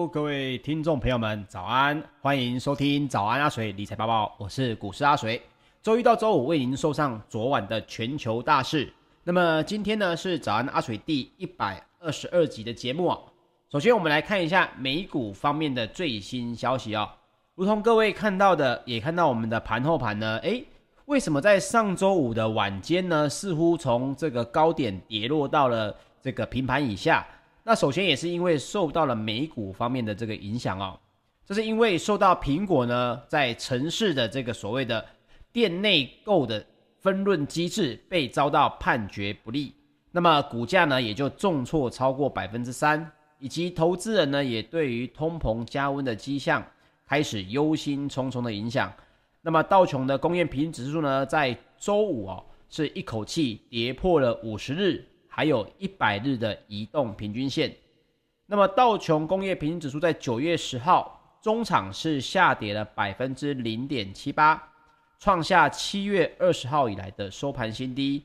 Hello， 各位听众朋友们，早安！欢迎收听早安阿水理财播报，我是股市阿水。周一到周五为您送上昨晚的全球大事。那么今天呢是早安阿水第122集的节目啊。首先我们来看一下美股方面的最新消息啊。如同各位看到的，也看到我们的盘后盘呢，为什么在上周五的晚间呢，似乎从这个高点跌落到了这个平盘以下？那首先也是因为受到了美股方面的这个影响哦，这是因为受到苹果呢在城市的这个所谓的店内购的分润机制被遭到判决不利，那么股价呢也就重挫超过 3%， 以及投资人呢也对于通膨加温的迹象开始忧心忡忡的影响。那么道琼的工业平均指数呢在周五哦是一口气跌破了50日还有100日的移动平均线。那么道琼工业平均指数在9月10号中场是下跌了 0.78%， 创下7月20号以来的收盘新低。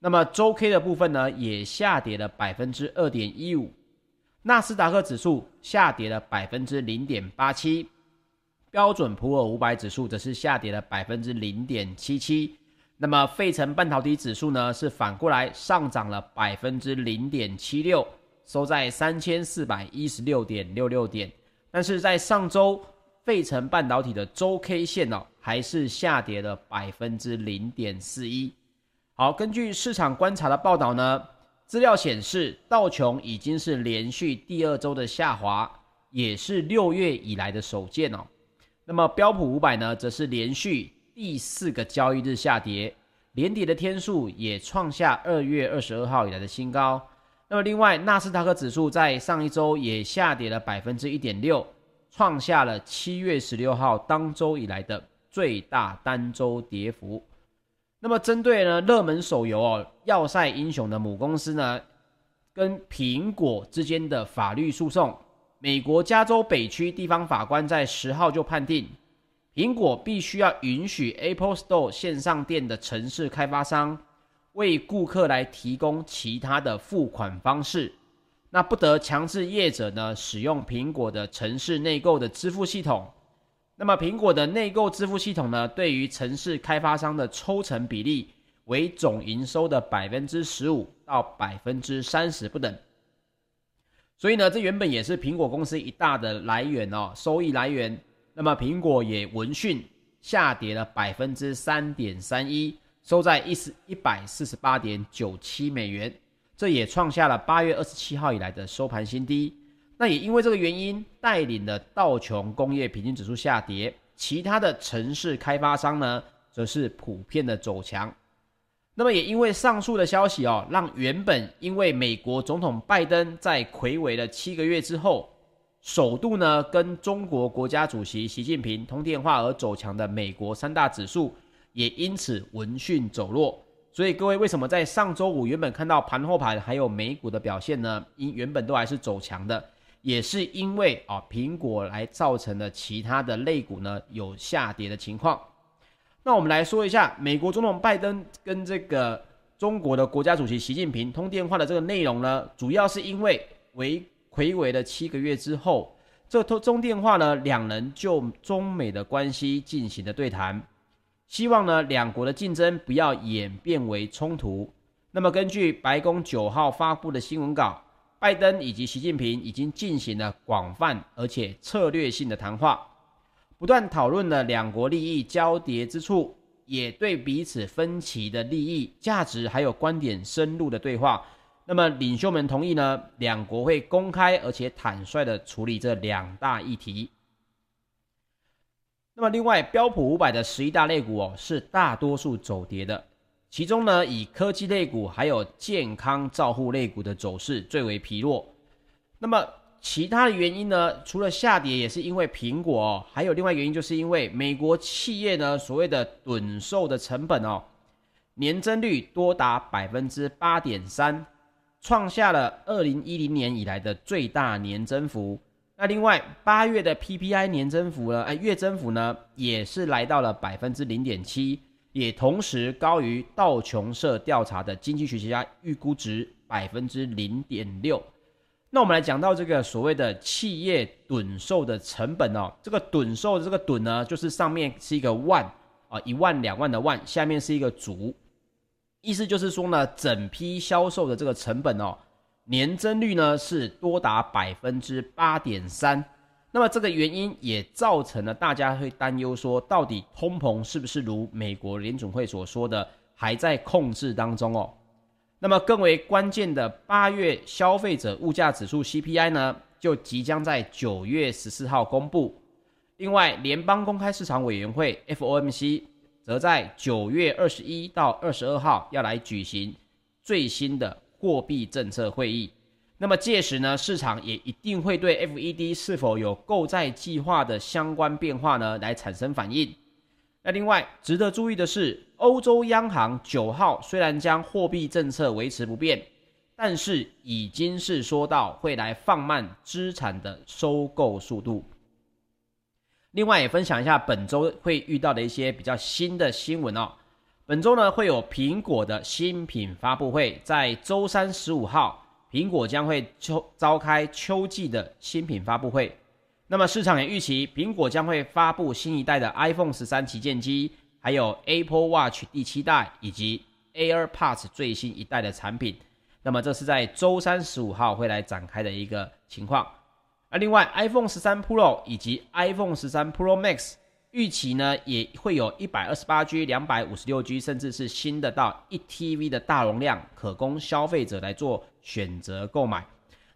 那么周 K 的部分呢也下跌了 2.15%， 纳斯达克指数下跌了 0.87%， 标准普尔500指数则是下跌了 0.77%，那么费城半导体指数呢是反过来上涨了 0.76%， 收在 3416.66 点。但是在上周费城半导体的周 K 线哦还是下跌了 0.41%。 好，根据市场观察的报道呢，资料显示道琼已经是连续第二周的下滑，也是6月以来的首见哦。那么标普500呢则是连续第四个交易日下跌，连跌的天数也创下2月22号以来的新高。那么另外纳斯达克指数在上一周也下跌了 1.6%， 创下了7月16号当周以来的最大单周跌幅。那么针对呢热门手游药赛英雄的母公司呢跟苹果之间的法律诉讼，美国加州北区地方法官在10号就判定苹果必须要允许 Apple Store 线上店的城市开发商为顾客来提供其他的付款方式，那不得强制业者呢使用苹果的城市内购的支付系统。那么苹果的内购支付系统呢对于城市开发商的抽成比例为总营收的 15% 到 30% 不等。所以呢这原本也是苹果公司一大的来源收益来源。那么苹果也闻讯下跌了 3.31%， 收在 148.97 美元，这也创下了8月27号以来的收盘新低。那也因为这个原因带领了道琼工业平均指数下跌，其他的城市开发商呢则是普遍的走强。那么也因为上述的消息让原本因为美国总统拜登在睽违了7个月之后首度呢跟中国国家主席习近平通电话而走强的美国三大指数也因此闻讯走弱。所以各位为什么在上周五原本看到盘后盘还有美股的表现呢，因原本都还是走强的，也是因为苹果来造成了其他的类股呢有下跌的情况。那我们来说一下美国总统拜登跟这个中国的国家主席习近平通电话的这个内容呢，主要是因为睽违了7个月之后，这通电话呢，两人就中美的关系进行了对谈，希望呢两国的竞争不要演变为冲突。那么根据白宫9号发布的新闻稿，拜登以及习近平已经进行了广泛而且策略性的谈话，不断讨论了两国利益交叠之处，也对彼此分歧的利益、价值还有观点深入的对话。那么领袖们同意呢，两国会公开而且坦率的处理这两大议题。那么另外标普500的11大类股是大多数走跌的，其中呢以科技类股还有健康照护类股的走势最为疲弱。那么其他的原因呢，除了下跌也是因为苹果还有另外原因就是因为美国企业呢所谓的趸售的成本年增率多达 8.3%，创下了2010年以来的最大年增幅。那另外8月的 PPI 年增幅呢月增幅呢也是来到了 0.7%， 也同时高于道琼社调查的经济学家预估值 0.6%。那我们来讲到这个所谓的企业趸售的成本哦，这个趸售的这个趸呢，就是上面是一个万啊，1万2万的万，下面是一个足，意思就是说呢，整批销售的这个成本哦，年增率呢是多达 8.3%。那么这个原因也造成了大家会担忧说，到底通膨是不是如美国联准会所说的还在控制当中哦？那么更为关键的8月消费者物价指数 CPI 呢，就即将在9月14号公布。另外，联邦公开市场委员会 FOMC 则在9月21到22号要来举行最新的货币政策会议。那么届时呢，市场也一定会对 FED 是否有购债计划的相关变化呢来产生反应。那另外值得注意的是，欧洲央行9号虽然将货币政策维持不变，但是已经是说到会来放慢资产的收购速度。另外也分享一下本周会遇到的一些比较新的新闻哦。本周呢会有苹果的新品发布会，在周三15号，苹果将会召开秋季的新品发布会。那么市场也预期苹果将会发布新一代的 iPhone 13旗舰机，还有 Apple Watch 第7代以及 AirPods 最新一代的产品。那么这是在周三15号会来展开的一个情况。而另外 iPhone 13 Pro 以及 iPhone 13 Pro Max 预期呢也会有 128G、 256G 甚至是新的到 1TB 的大容量，可供消费者来做选择购买。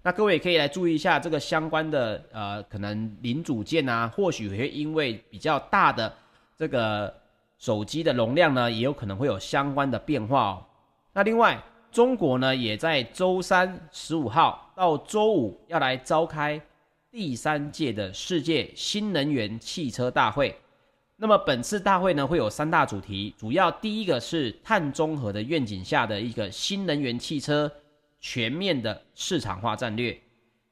那各位也可以来注意一下这个相关的可能零组件啊，或许会因为比较大的这个手机的容量呢，也有可能会有相关的变化哦。那另外中国呢也在周三15号到周五要来召开第3届的世界新能源汽车大会。那么本次大会呢会有3大主题，主要第一个是碳中和的愿景下的一个新能源汽车全面的市场化战略。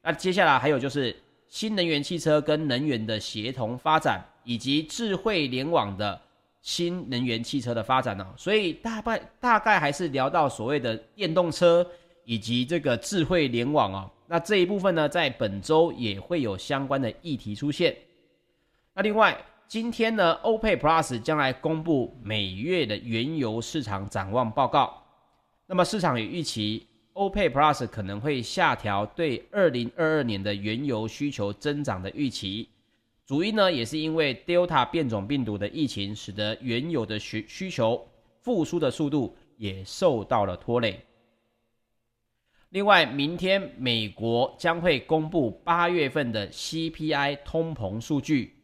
那接下来还有就是新能源汽车跟能源的协同发展，以及智慧联网的新能源汽车的发展哦。所以大概还是聊到所谓的电动车以及这个智慧联网哦。那这一部分呢在本周也会有相关的议题出现。那另外今天呢 OPEC Plus 将来公布每月的原油市场展望报告。那么市场也预期OPEC Plus 可能会下调对2022年的原油需求增长的预期，主因呢也是因为 Delta 变种病毒的疫情，使得原油的需求复苏的速度也受到了拖累。另外明天美国将会公布8月份的 CPI 通膨数据，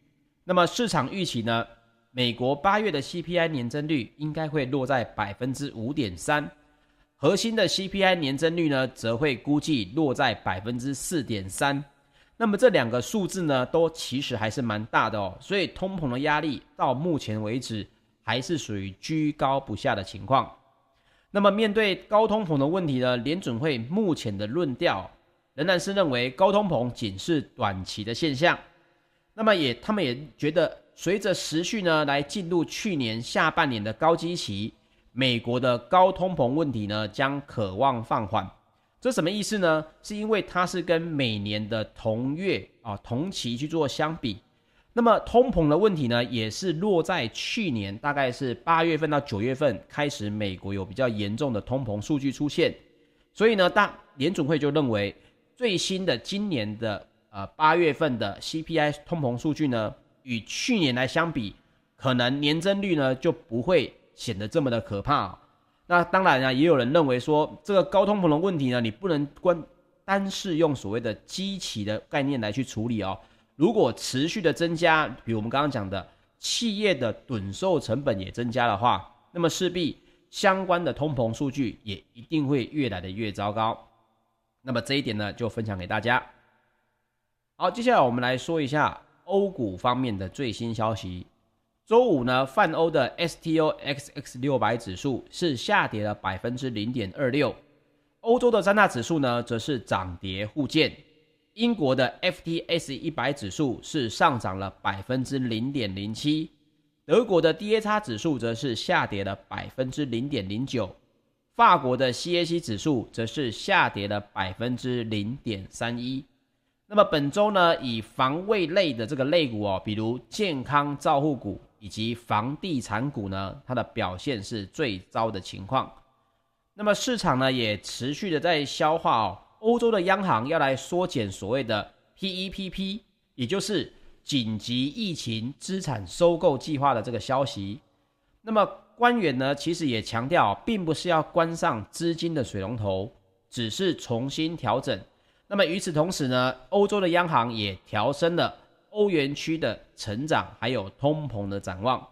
那么市场预期呢美国8月的 CPI 年增率应该会落在 5.3%，核心的 CPI 年增率呢则会估计落在 4.3%。 那么这两个数字呢都其实还是蛮大的哦，所以通膨的压力到目前为止还是属于居高不下的情况。那么面对高通膨的问题呢，联准会目前的论调仍然是认为高通膨仅是短期的现象。那么他们也觉得随着时序呢来进入去年下半年的高基期，美国的高通膨问题呢将渴望放缓。这什么意思呢？是因为它是跟每年的同月同期去做相比，那么通膨的问题呢也是落在去年大概是8月份到9月份开始美国有比较严重的通膨数据出现，所以呢联准会就认为最新的今年的8月份的 CPI 通膨数据呢与去年来相比，可能年增率呢就不会显得这么的可怕哦。那当然呢也有人认为说这个高通膨的问题呢你不能单是用所谓的基期的概念来去处理哦。如果持续的增加，比如我们刚刚讲的企业的趸售成本也增加的话，那么势必相关的通膨数据也一定会越来的越糟糕。那么这一点呢就分享给大家。好，接下来我们来说一下欧股方面的最新消息。周五呢，泛欧的 STOXX600 指数是下跌了 0.26%， 欧洲的三大指数呢则是涨跌互见，英国的 FTSE 100 指数是上涨了 0.07%， 德国的 DAX 指数则是下跌了 0.09%，法国的 CAC 指数则是下跌了 0.31%。 那么本周呢，以防卫类的这个类股哦，比如健康照护股以及房地产股呢，它的表现是最糟的情况。那么市场呢也持续的在消化哦，欧洲的央行要来缩减所谓的 PEPP， 也就是紧急疫情资产收购计划的这个消息。那么官员呢其实也强调哦，并不是要关上资金的水龙头，只是重新调整。那么与此同时呢，欧洲的央行也调升了欧元区的成长还有通膨的展望。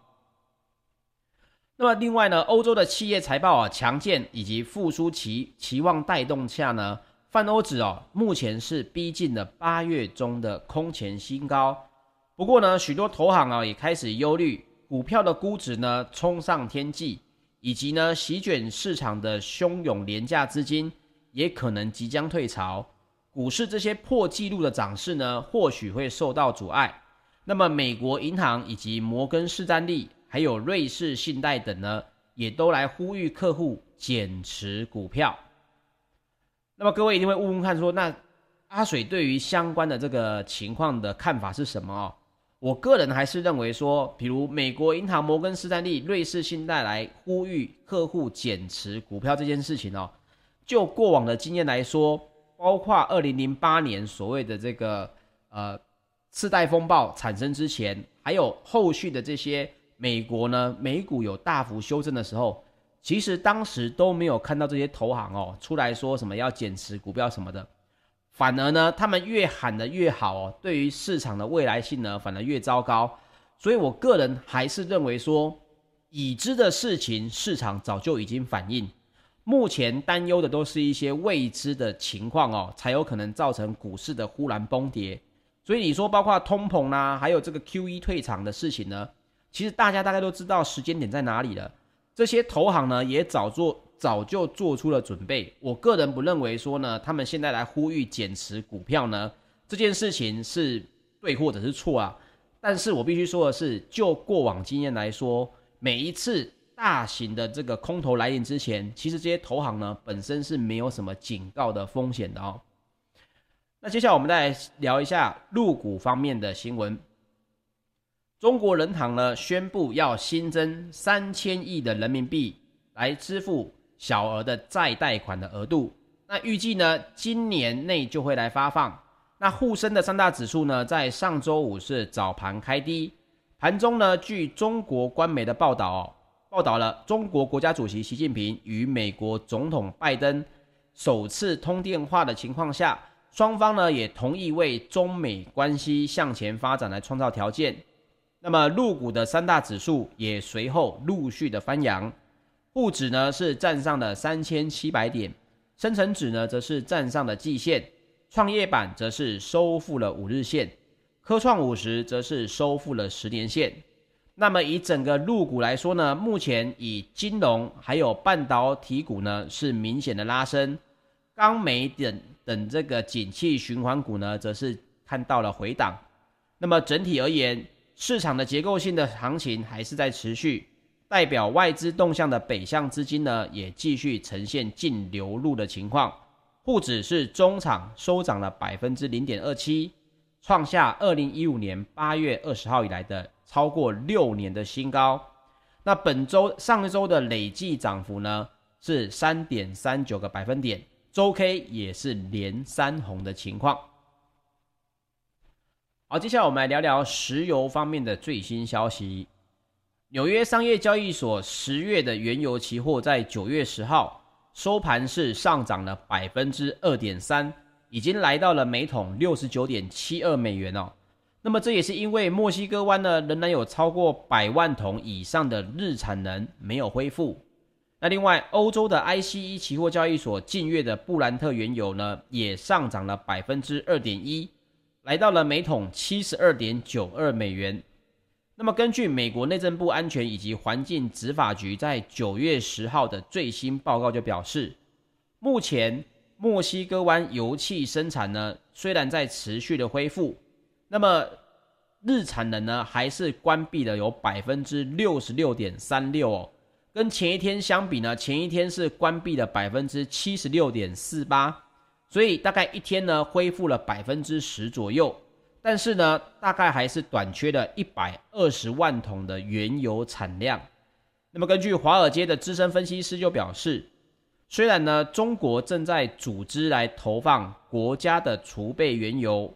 那么另外呢，欧洲的企业财报啊强健以及复苏期望带动下呢，泛欧指哦目前是逼近了8月中的空前新高。不过呢，许多投行啊也开始忧虑股票的估值呢冲上天际，以及呢席卷市场的汹涌廉价资金也可能即将退潮。股市这些破纪录的涨势呢，或许会受到阻碍。那么美国银行以及摩根士丹利还有瑞士信贷等呢，也都来呼吁客户减持股票。那么各位一定会问问看说，那阿水对于相关的这个情况的看法是什么哦？我个人还是认为说，比如美国银行、摩根士丹利、瑞士信贷来呼吁客户减持股票这件事情哦，就过往的经验来说，包括2008年所谓的这个次贷风暴产生之前，还有后续的这些美国呢美股有大幅修正的时候，其实当时都没有看到这些投行哦出来说什么要减持股票什么的，反而呢他们越喊得越好哦，对于市场的未来性呢反而越糟糕。所以我个人还是认为说，已知的事情市场早就已经反映，目前担忧的都是一些未知的情况哦，才有可能造成股市的忽然崩跌。所以你说包括通膨啦，还有这个 QE 退场的事情呢，其实大家大概都知道时间点在哪里了。这些投行呢也早就做出了准备。我个人不认为说呢，他们现在来呼吁减持股票呢，这件事情是对或者是错啊。但是我必须说的是，就过往经验来说，每一次大型的这个空头来临之前，其实这些投行呢本身是没有什么警告的风险的哦。那接下来我们再来聊一下陆股方面的新闻。中国人行呢宣布要新增3000亿的人民币来支付小额的再贷款的额度，那预计呢今年内就会来发放。那沪深的三大指数呢在上周五是早盘开低，盘中呢据中国官媒的报道哦，报道了中国国家主席习近平与美国总统拜登首次通电话的情况下，双方呢也同意为中美关系向前发展来创造条件。那么陆股的三大指数也随后陆续的翻扬，沪指呢是站上了3700点，深成指呢则是站上了季线，创业板则是收复了5日线，科创50则是收复了10年线。那么以整个陆股来说呢，目前以金融还有半导体股呢是明显的拉升，钢煤等这个景气循环股呢则是看到了回档。那么整体而言，市场的结构性的行情还是在持续，代表外资动向的北向资金呢也继续呈现净流入的情况。沪指是中场收涨了 0.27%， 创下2015年8月20号以来的超过6年的新高。那本周上一周的累计涨幅呢是 3.39%，周 K 也是连三红的情况。好，接下来我们来聊聊石油方面的最新消息。纽约商业交易所10月的原油期货在9月10号收盘是上涨了 2.3%， 已经来到了每桶 69.72 美元哦。那么这也是因为墨西哥湾呢仍然有超过100万桶以上的日产能没有恢复。那另外欧洲的 ICE 期货交易所近月的布兰特原油呢也上涨了 2.1%， 来到了每桶 72.92 美元。那么根据美国内政部安全以及环境执法局在9月10号的最新报告就表示，目前墨西哥湾油气生产呢虽然在持续的恢复，那么日产能呢还是关闭了有 66.36%、哦、跟前一天相比呢，前一天是关闭了 76.48%， 所以大概一天呢恢复了 10% 左右，但是呢大概还是短缺了120万桶的原油产量。那么根据华尔街的资深分析师就表示，虽然呢中国正在组织来投放国家的储备原油，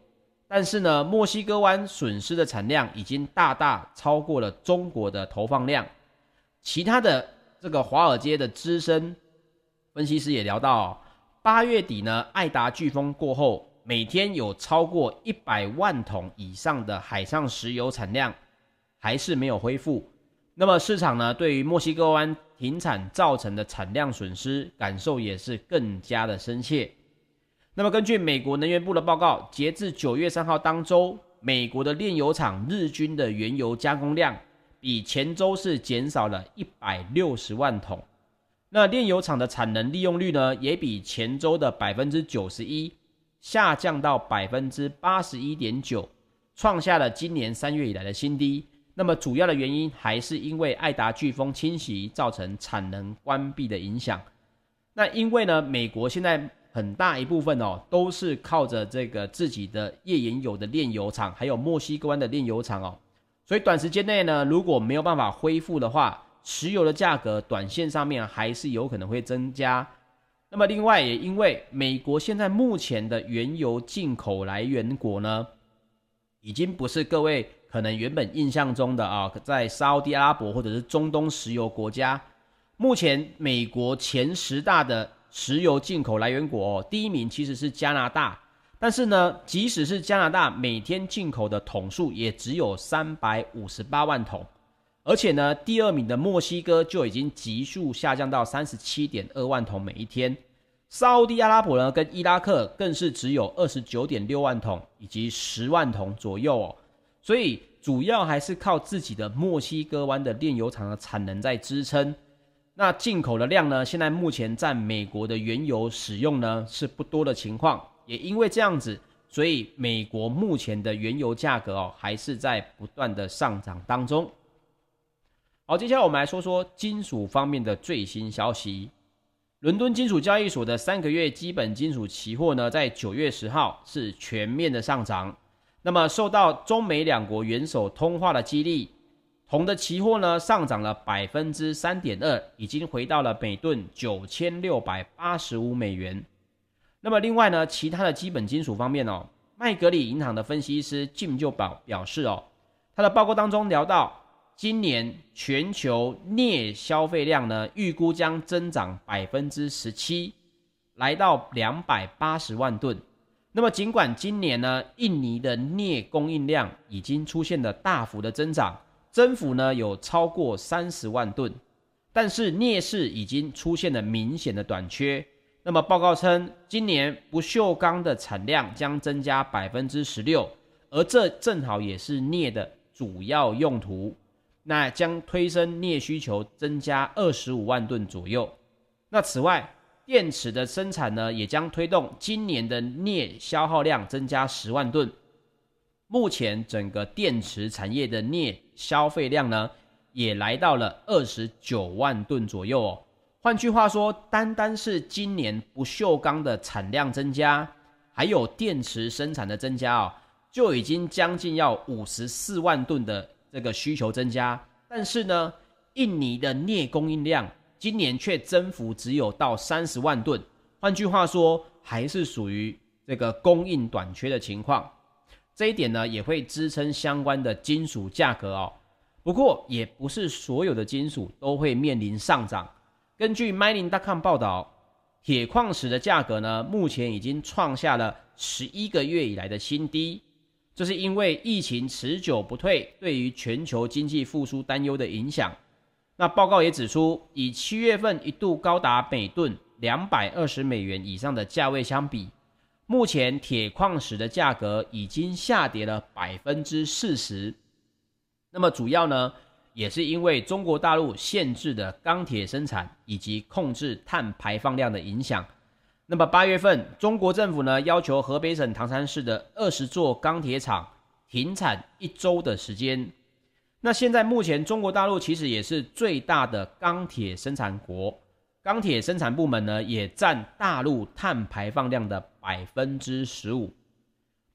但是呢墨西哥湾损失的产量已经大大超过了中国的投放量。其他的这个华尔街的资深分析师也聊到8月底呢艾达飓风过后，每天有超过100万桶以上的海上石油产量还是没有恢复。那么市场呢对于墨西哥湾停产造成的产量损失感受也是更加的深切。那么根据美国能源部的报告，截至9月3号当周，美国的炼油厂日均的原油加工量比前周是减少了160万桶，那炼油厂的产能利用率呢，也比前周的 91% 下降到 81.9%， 创下了今年3月以来的新低。那么主要的原因还是因为艾达飓风侵袭造成产能关闭的影响。那因为呢，美国现在很大一部分都是靠着这个自己的页岩油的炼油厂，还有墨西哥湾的炼油厂所以短时间内呢，如果没有办法恢复的话，石油的价格短线上面还是有可能会增加。那么另外也因为美国现在目前的原油进口来源国呢，已经不是各位可能原本印象中的在沙特阿拉伯或者是中东石油国家。目前美国前10大的石油进口来源国第一名其实是加拿大。但是呢，即使是加拿大，每天进口的桶数也只有358万桶，而且呢，第二名的墨西哥就已经急速下降到 37.2 万桶每一天，沙烏地阿拉伯呢跟伊拉克更是只有 29.6 万桶以及10万桶左右所以主要还是靠自己的墨西哥湾的炼油厂的产能在支撑。那进口的量呢，现在目前占美国的原油使用呢是不多的情况。也因为这样子，所以美国目前的原油价格还是在不断的上涨当中。好，接下来我们来说说金属方面的最新消息。伦敦金属交易所的3个月基本金属期货呢，在9月10号是全面的上涨。那么受到中美两国元首通话的激励，铜的期货呢上涨了 3.2%， 已经回到了每吨9685美元。那么另外呢，其他的基本金属方面麦格理银行的分析师 Jim 就表示他的报告当中聊到，今年全球镍消费量呢预估将增长 17%， 来到280万吨。那么尽管今年呢印尼的镍供应量已经出现了大幅的增长，增幅呢有超过30万吨，但是镍市已经出现了明显的短缺。那么报告称，今年不锈钢的产量将增加 16%， 而这正好也是镍的主要用途，那将推升镍需求增加25万吨左右。那此外，电池的生产呢也将推动今年的镍消耗量增加10万吨。目前整个电池产业的镍消费量呢也来到了29万吨左右换句话说，单单是今年不锈钢的产量增加，还有电池生产的增加就已经将近要54万吨的这个需求增加。但是呢，印尼的镍供应量今年却增幅只有到30万吨，换句话说，还是属于这个供应短缺的情况。这一点呢，也会支撑相关的金属价格不过，也不是所有的金属都会面临上涨。根据 mining.com 报道，铁矿石的价格呢，目前已经创下了11个月以来的新低，这是因为疫情持久不退对于全球经济复苏担忧的影响。那报告也指出，以7月份一度高达每吨220美元以上的价位相比，目前铁矿石的价格已经下跌了 40%。 那么主要呢也是因为中国大陆限制的钢铁生产以及控制碳排放量的影响。那么8月份，中国政府呢要求河北省唐山市的20座钢铁厂停产1周的时间。那现在目前中国大陆其实也是最大的钢铁生产国，钢铁生产部门呢也占大陆碳排放量的 15%。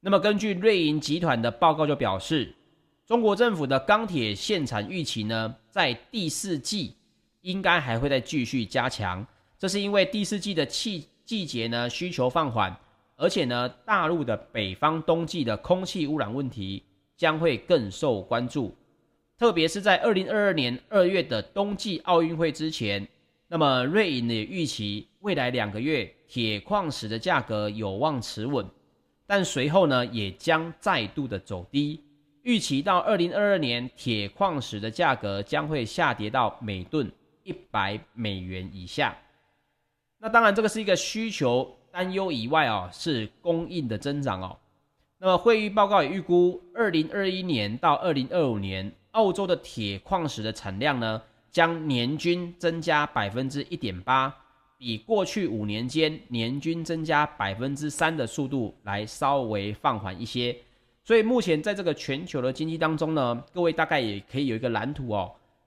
那么根据瑞银集团的报告就表示，中国政府的钢铁限产预期呢在第四季应该还会再继续加强，这是因为第四季的季节呢需求放缓，而且呢大陆的北方冬季的空气污染问题将会更受关注，特别是在2022年2月的冬季奥运会之前。那么瑞银也预期未来2个月铁矿石的价格有望持稳，但随后呢也将再度的走低，预期到2022年铁矿石的价格将会下跌到每吨100美元以下。那当然这个是一个需求担忧以外是供应的增长那么会议报告也预估2021年到2025年澳洲的铁矿石的产量呢将年均增加 1.8%， 比过去5年间年均增加 3% 的速度来稍微放缓一些。所以目前在这个全球的经济当中呢，各位大概也可以有一个蓝图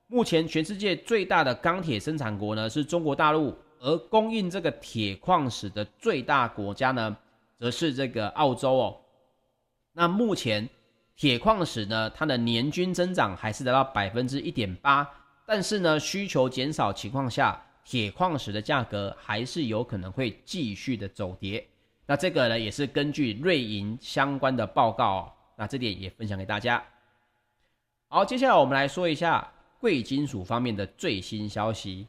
目前全世界最大的钢铁生产国呢是中国大陆，而供应这个铁矿石的最大国家呢则是这个澳洲那目前铁矿石呢它的年均增长还是达到 1.8%，但是呢需求减少情况下铁矿石的价格还是有可能会继续的走跌。那这个呢也是根据瑞银相关的报告那这点也分享给大家。好，接下来我们来说一下贵金属方面的最新消息。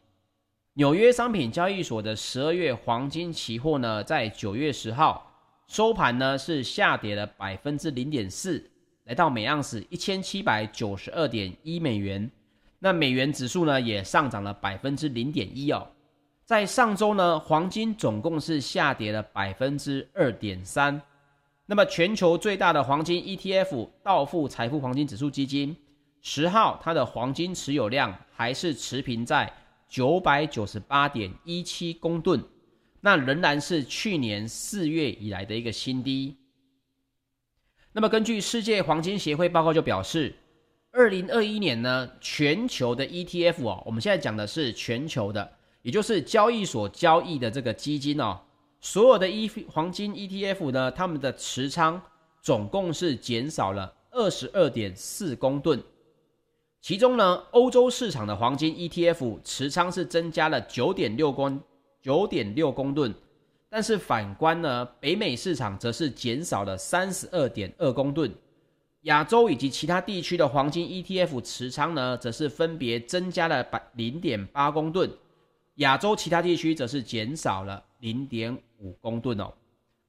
纽约商品交易所的12月黄金期货呢在9月10号收盘呢是下跌了 0.4%， 来到每盎司 1792.1 美元。那美元指数呢也上涨了 0.1%在上周呢黄金总共是下跌了 2.3%。 那么全球最大的黄金 ETF 道富财富黄金指数基金10号它的黄金持有量还是持平在 998.17 公吨，那仍然是去年4月以来的一个新低。那么根据世界黄金协会报告就表示，2021年呢全球的 ETF 我们现在讲的是全球的，也就是交易所交易的这个基金所有的黄金 ETF 呢他们的持仓总共是减少了 22.4 公吨，其中呢欧洲市场的黄金 ETF 持仓是增加了 9.6 公吨，但是反观呢北美市场则是减少了 32.2 公吨，亚洲以及其他地区的黄金 ETF 持仓呢则是分别增加了 0.8 公吨，亚洲其他地区则是减少了 0.5 公吨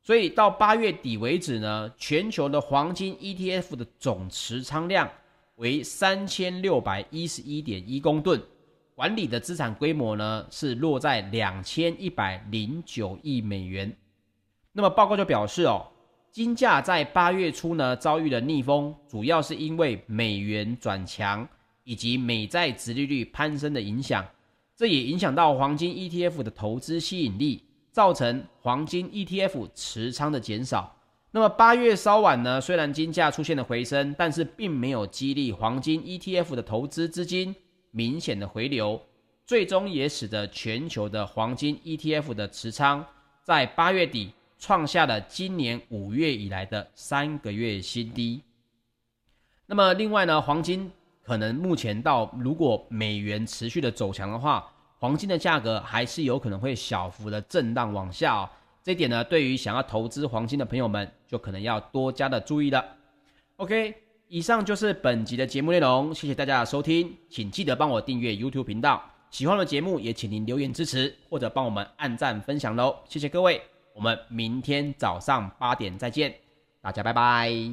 所以到8月底为止呢全球的黄金 ETF 的总持仓量为 3611.1 公吨，管理的资产规模呢是落在2109亿美元。那么报告就表示金价在8月初呢遭遇了逆风，主要是因为美元转强以及美债殖利率攀升的影响，这也影响到黄金 ETF 的投资吸引力，造成黄金 ETF 持仓的减少。那么8月稍晚呢虽然金价出现了回升，但是并没有激励黄金 ETF 的投资资金明显的回流，最终也使得全球的黄金 ETF 的持仓在8月底创下了今年5月以来的3个月新低。那么另外呢黄金可能目前到如果美元持续的走强的话，黄金的价格还是有可能会小幅的震荡往下这一点呢对于想要投资黄金的朋友们就可能要多加的注意了。 OK， 以上就是本集的节目内容，谢谢大家的收听，请记得帮我订阅 YouTube 频道，喜欢的节目也请您留言支持或者帮我们按赞分享咯，谢谢各位，我们明天早上8点再见，大家拜拜。